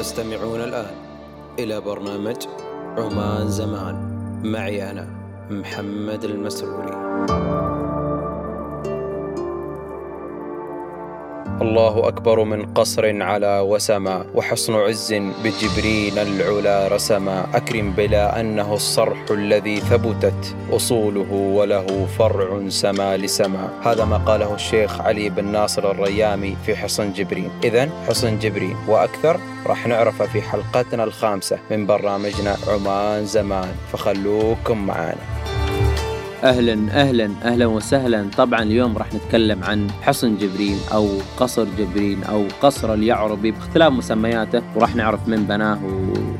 تستمعون الآن إلى برنامج عمان زمان، معي أنا محمد المسرولي. الله أكبر من قصر على وسما، وحصن عز بجبرين العلا رسما. أكرم بلا أنه الصرح الذي ثبتت أصوله وله فرع سما لسما. هذا ما قاله الشيخ علي بن ناصر الريامي في حصن جبرين. إذن حصن جبرين وأكثر راح نعرفه في حلقتنا الخامسة من برنامجنا عمان زمان، فخلوكم معنا. أهلا وسهلا. طبعا اليوم راح نتكلم عن حصن جبرين أو قصر جبرين أو قصر اليعربي باختلاف مسمياته، وراح نعرف من بناه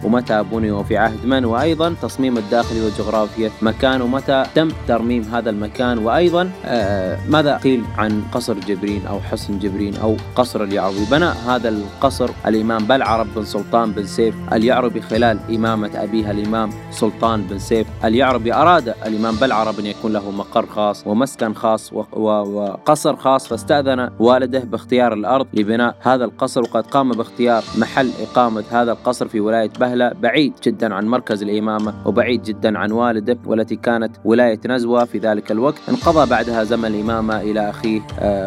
ومتى بني وفي عهد من، وأيضا تصميم الداخلي وجغرافية مكان ومتى تم ترميم هذا المكان، وأيضا ماذا قيل عن قصر جبرين أو حصن جبرين أو قصر اليعربي. بنى هذا القصر الإمام بلعرب بن سلطان بن سيف اليعربي خلال إمامة أبيها الإمام سلطان بن سيف اليعربي. أراد الإمام بلعرب يكون له مقر خاص ومسكن خاص وقصر خاص، فاستأذن والده باختيار الأرض لبناء هذا القصر، وقد قام باختيار محل إقامة هذا القصر في ولاية بهلة، بعيد جدا عن مركز الإمامة وبعيد جدا عن والده، والتي كانت ولاية نزوة في ذلك الوقت. انقضى بعدها زمن الإمامة إلى أخيه،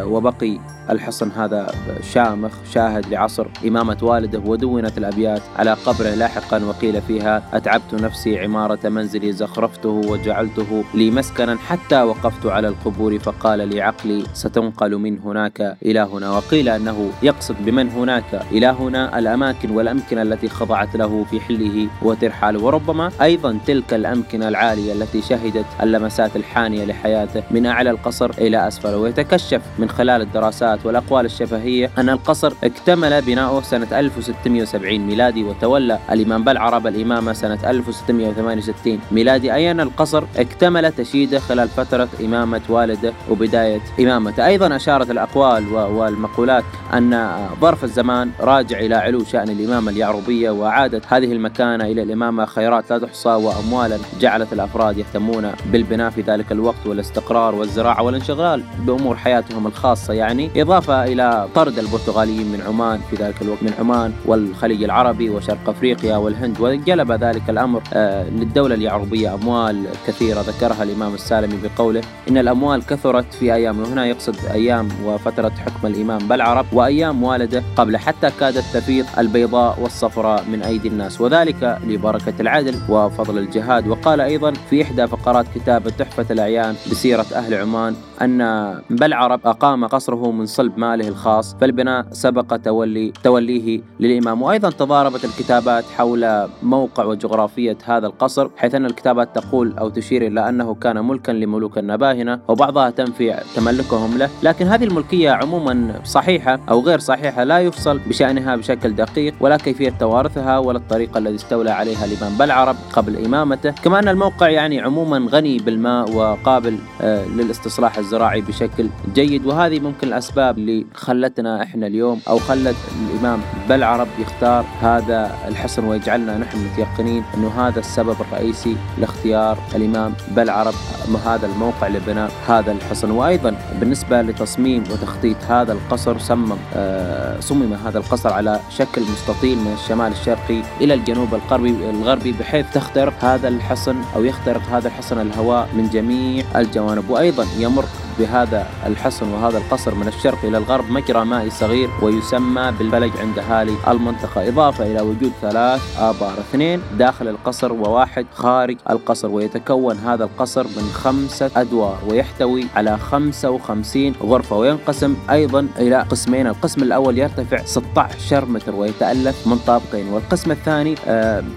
وبقي الحصن هذا شامخ شاهد لعصر إمامة والده، ودونت الأبيات على قبره لاحقا وقيل فيها: أتعبت نفسي عمارة منزلي، زخرفته وجعلته لي مسكنا، حتى وقفت على القبور فقال لي عقلي: ستنقل من هناك إلى هنا. وقيل أنه يقصد بمن هناك إلى هنا الأماكن والأمكنة التي خضعت له في حله وترحاله، وربما أيضا تلك الأمكنة العالية التي شهدت اللمسات الحانية لحياته من أعلى القصر إلى أسفله. ويتكشف من خلال الدراسات والأقوال الشفهية أن القصر اكتمل بناؤه سنة 1670 ميلادي، وتولى الإمام بلعرب الإمامة سنة 1668 ميلادي. أي أن القصر اكتمل تشييده خلال فترة إمامة والده وبداية إمامته. أيضا أشارت الأقوال والمقولات أن ظرف الزمان راجع إلى علو شأن الإمامة اليعربية، وعادت هذه المكانة إلى الإمامة خيرات لا تحصى وأموالا جعلت الأفراد يهتمون بالبناء في ذلك الوقت والاستقرار والزراعة والانشغال بأمور حياتهم الخاصة، يعني إضافة إلى طرد البرتغاليين من عمان في ذلك الوقت، من عمان والخليج العربي وشرق أفريقيا والهند، وجلب ذلك الأمر للدولة اليعربية أموال كثيرة ذكرها الإمام السالمي بقوله: إن الأموال كثرت في أيام، وهنا يقصد أيام وفترة حكم الإمام بلعرب وأيام والده قبل، حتى كادت تفيض البيضاء والصفراء من أيدي الناس، وذلك لبركة العدل وفضل الجهاد. وقال أيضا في إحدى فقرات كتاب تحفة الأعيان بسيرة أهل عمان أن بلعرب أقام قصره من صلب ماله الخاص، فالبناء سبق توليه للإمام. وأيضا تضاربت الكتابات حول موقع وجغرافية هذا القصر، حيث أن الكتابات تقول أو تشير إلى أنه كان ملكا لملوك النباهنة، وبعضها تنفي تملكهم له، لكن هذه الملكية عموما صحيحة أو غير صحيحة لا يفصل بشأنها بشكل دقيق، ولا كيفية توارثها ولا الطريقة الذي استولى عليها الإمام بلعرب قبل إمامته. كما أن الموقع يعني عموما غني بالماء وقابل للاستصلاح الزراعي بشكل جيد، وهذه ممكن الأسباب اللي خلتنا إحنا اليوم أو خلت الإمام بلعرب يختار هذا الحصن، ويجعلنا نحن متيقنين أنه هذا السبب الرئيسي لاختيار الإمام بلعرب هذا الموقع لبناء هذا الحصن. وأيضا بالنسبة لتصميم وتخطيط هذا القصر، صمم هذا القصر على شكل مستطيل من الشمال الشرقي إلى الجنوب الغربي، بحيث تخترق هذا الحصن أو يخترق هذا الحصن الهواء من جميع الجوانب. وأيضا يمر بهذا الحصن وهذا القصر من الشرق إلى الغرب مجرى مائي صغير ويسمى بالبلج عند أهالي المنطقة، إضافة إلى وجود 3 آبار، 2 داخل القصر و1 خارج القصر. ويتكون هذا القصر من 5 أدوار، ويحتوي على 55 غرفة، وينقسم أيضا إلى قسمين. القسم الأول يرتفع 16 متر ويتألف من طابقين، والقسم الثاني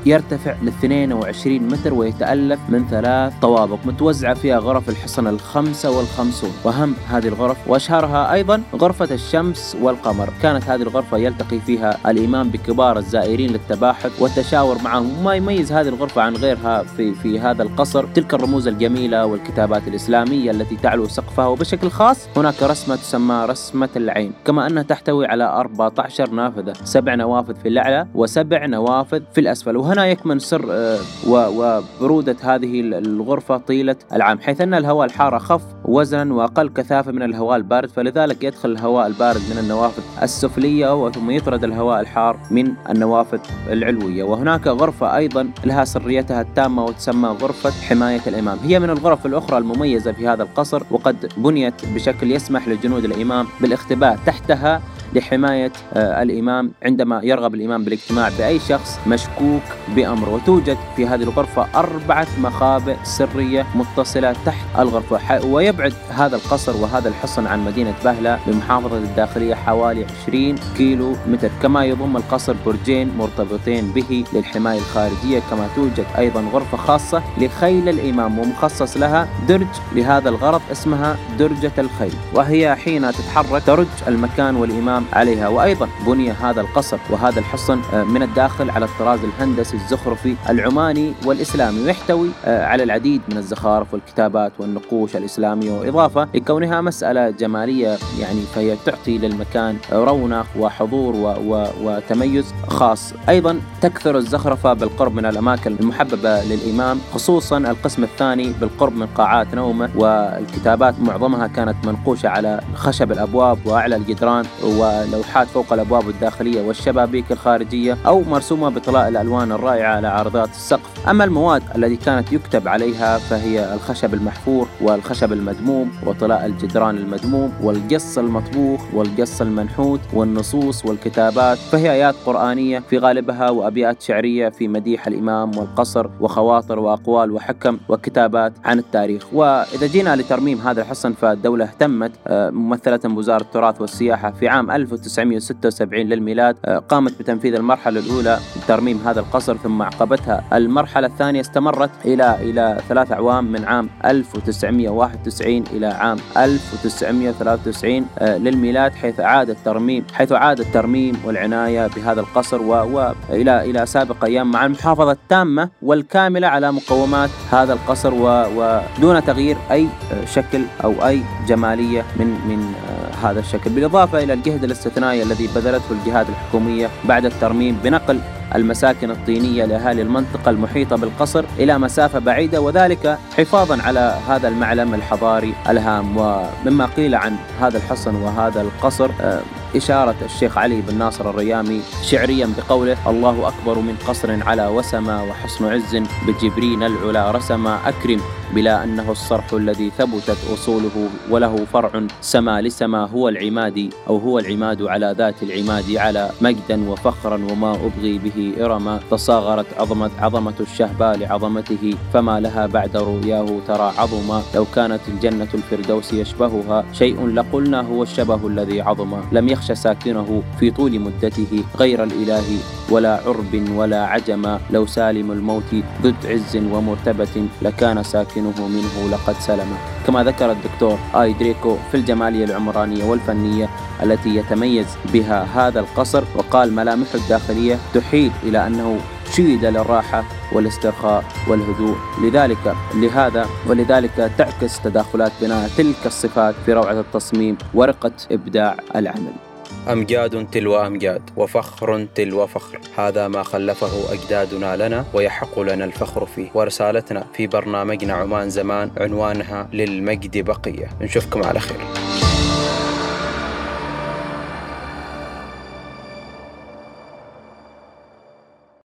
يرتفع ل 22 متر ويتألف من 3 طوابق، متوزعة فيها غرف الحصن 5 و5، وأهم هذه الغرف وأشهرها أيضا غرفة الشمس والقمر. كانت هذه الغرفة يلتقي فيها الإمام بكبار الزائرين للتباحث والتشاور معهم، وما يميز هذه الغرفة عن غيرها في هذا القصر تلك الرموز الجميلة والكتابات الإسلامية التي تعلو سقفها، وبشكل خاص هناك رسمة تسمى رسمة العين، كما أنها تحتوي على 14 نافذة، 7 نوافذ في الأعلى و7 نوافذ في الأسفل. وهنا يكمن سر وبرودة هذه الغرفة طيلة العام، حيث أن الهواء الحار أخف وزنا وأقل كثافة من الهواء البارد، فلذلك يدخل الهواء البارد من النوافذ السفلية ثم يطرد الهواء الحار من النوافذ العلوية. وهناك غرفة أيضا لها سريتها التامة وتسمى غرفة حماية الإمام، هي من الغرف الأخرى المميزة في هذا القصر، وقد بنيت بشكل يسمح لجنود الإمام بالاختباء تحتها لحماية الإمام عندما يرغب الإمام بالاجتماع بأي شخص مشكوك بأمره. وتوجد في هذه الغرفة 4 مخابئ سرية متصلة تحت الغرفة. ويبعد هذا القصر وهذا الحصن عن مدينة بهلة بمحافظة الداخلية حوالي 20 كيلو متر، كما يضم القصر برجين مرتبطين به للحماية الخارجية، كما توجد أيضا غرفة خاصة لخيل الإمام ومخصص لها درج لهذا الغرض اسمها درجة الخيل، وهي حين تتحرك ترج المكان والإمام عليها. وأيضا بني هذا القصر وهذا الحصن من الداخل على الطراز الهندسي الزخرفي العماني والإسلامي، ويحتوي على العديد من الزخارف والكتابات والنقوش الإسلامية، وإضافة لكونها مسألة جمالية يعني فهي تعطي للمكان رونق وحضور وتميز خاص. أيضا تكثر الزخرفة بالقرب من الأماكن المحببة للإمام، خصوصا القسم الثاني بالقرب من قاعات نومه، والكتابات معظمها كانت منقوشة على خشب الأبواب وأعلى الجدران ولوحات فوق الأبواب الداخلية والشبابيك الخارجية أو مرسومة بطلاء الألوان الرائعة على عارضات السقف. أما المواد التي كانت يكتب عليها فهي الخشب المحفور والخشب المدموم وطلاء الجدران المدموم والقص المطبوخ والقص المنحوت والنصوص والكتابات، فهي آيات قرآنية في غالبها وأبيات شعرية في مديح الإمام والقصر وخواطر وأقوال وحكم وكتابات عن التاريخ. وإذا جينا لترميم هذا الحصن فالدولة اهتمت ممثلة وزارة التراث والسياحة في عام 1976 للميلاد، قامت بتنفيذ المرحلة الأولى ترميم هذا القصر، ثم عقبتها المرحلة الثانية استمرت إلى 3 أعوام من عام 1991 إلى عام 1993 للميلاد، حيث أعاد الترميم والعناية بهذا القصر وإلى سابق أيام، مع المحافظة التامة والكاملة على مقومات هذا القصر ودون تغيير أي شكل أو أي جمالية من هذا الشكل، بالإضافة إلى الجهد الاستثنائي الذي بذلته الجهات الحكومية بعد الترميم بنقل المساكن الطينية لأهالي المنطقة المحيطة بالقصر إلى مسافة بعيدة، وذلك حفاظا على هذا المعلم الحضاري الهام. ومما قيل عن هذا الحصن وهذا القصر إشارة الشيخ علي بن ناصر الريامي شعريا بقوله: الله أكبر من قصر على وسمة، وحصن عز بجبرين العلا رسمة، أكرم بلا أنه الصرح الذي ثبتت أصوله، وله فرع سما لسما، هو العماد أو هو العماد على ذات العماد، على مجدا وفخرا وما أبغي به إرما، تصاغرت عظمة الشهباء لعظمته، فما لها بعد رؤياه ترى عظما، لو كانت الجنة الفردوس يشبهها شيء لقلنا هو الشبه الذي عظم، لم يخشى ساكنه في طول مدته غير الإله ولا عرب ولا عجما، لو سالم الموت ضد عز ومرتبة لكان ساكنه منه لقد سلم. كما ذكر الدكتور ايدريكو في الجمالية العمرانية والفنية التي يتميز بها هذا القصر، وقال: ملامحه الداخلية تحيل إلى أنه شيد للراحة والاسترخاء والهدوء، ولذلك تعكس تداخلات بناء تلك الصفات في روعة التصميم ورقة إبداع العمل. أمجاد تلو أمجاد وفخر تلو فخر، هذا ما خلفه أجدادنا لنا ويحق لنا الفخر فيه. ورسالتنا في برنامجنا عمان زمان عنوانها للمجد بقية. نشوفكم على خير.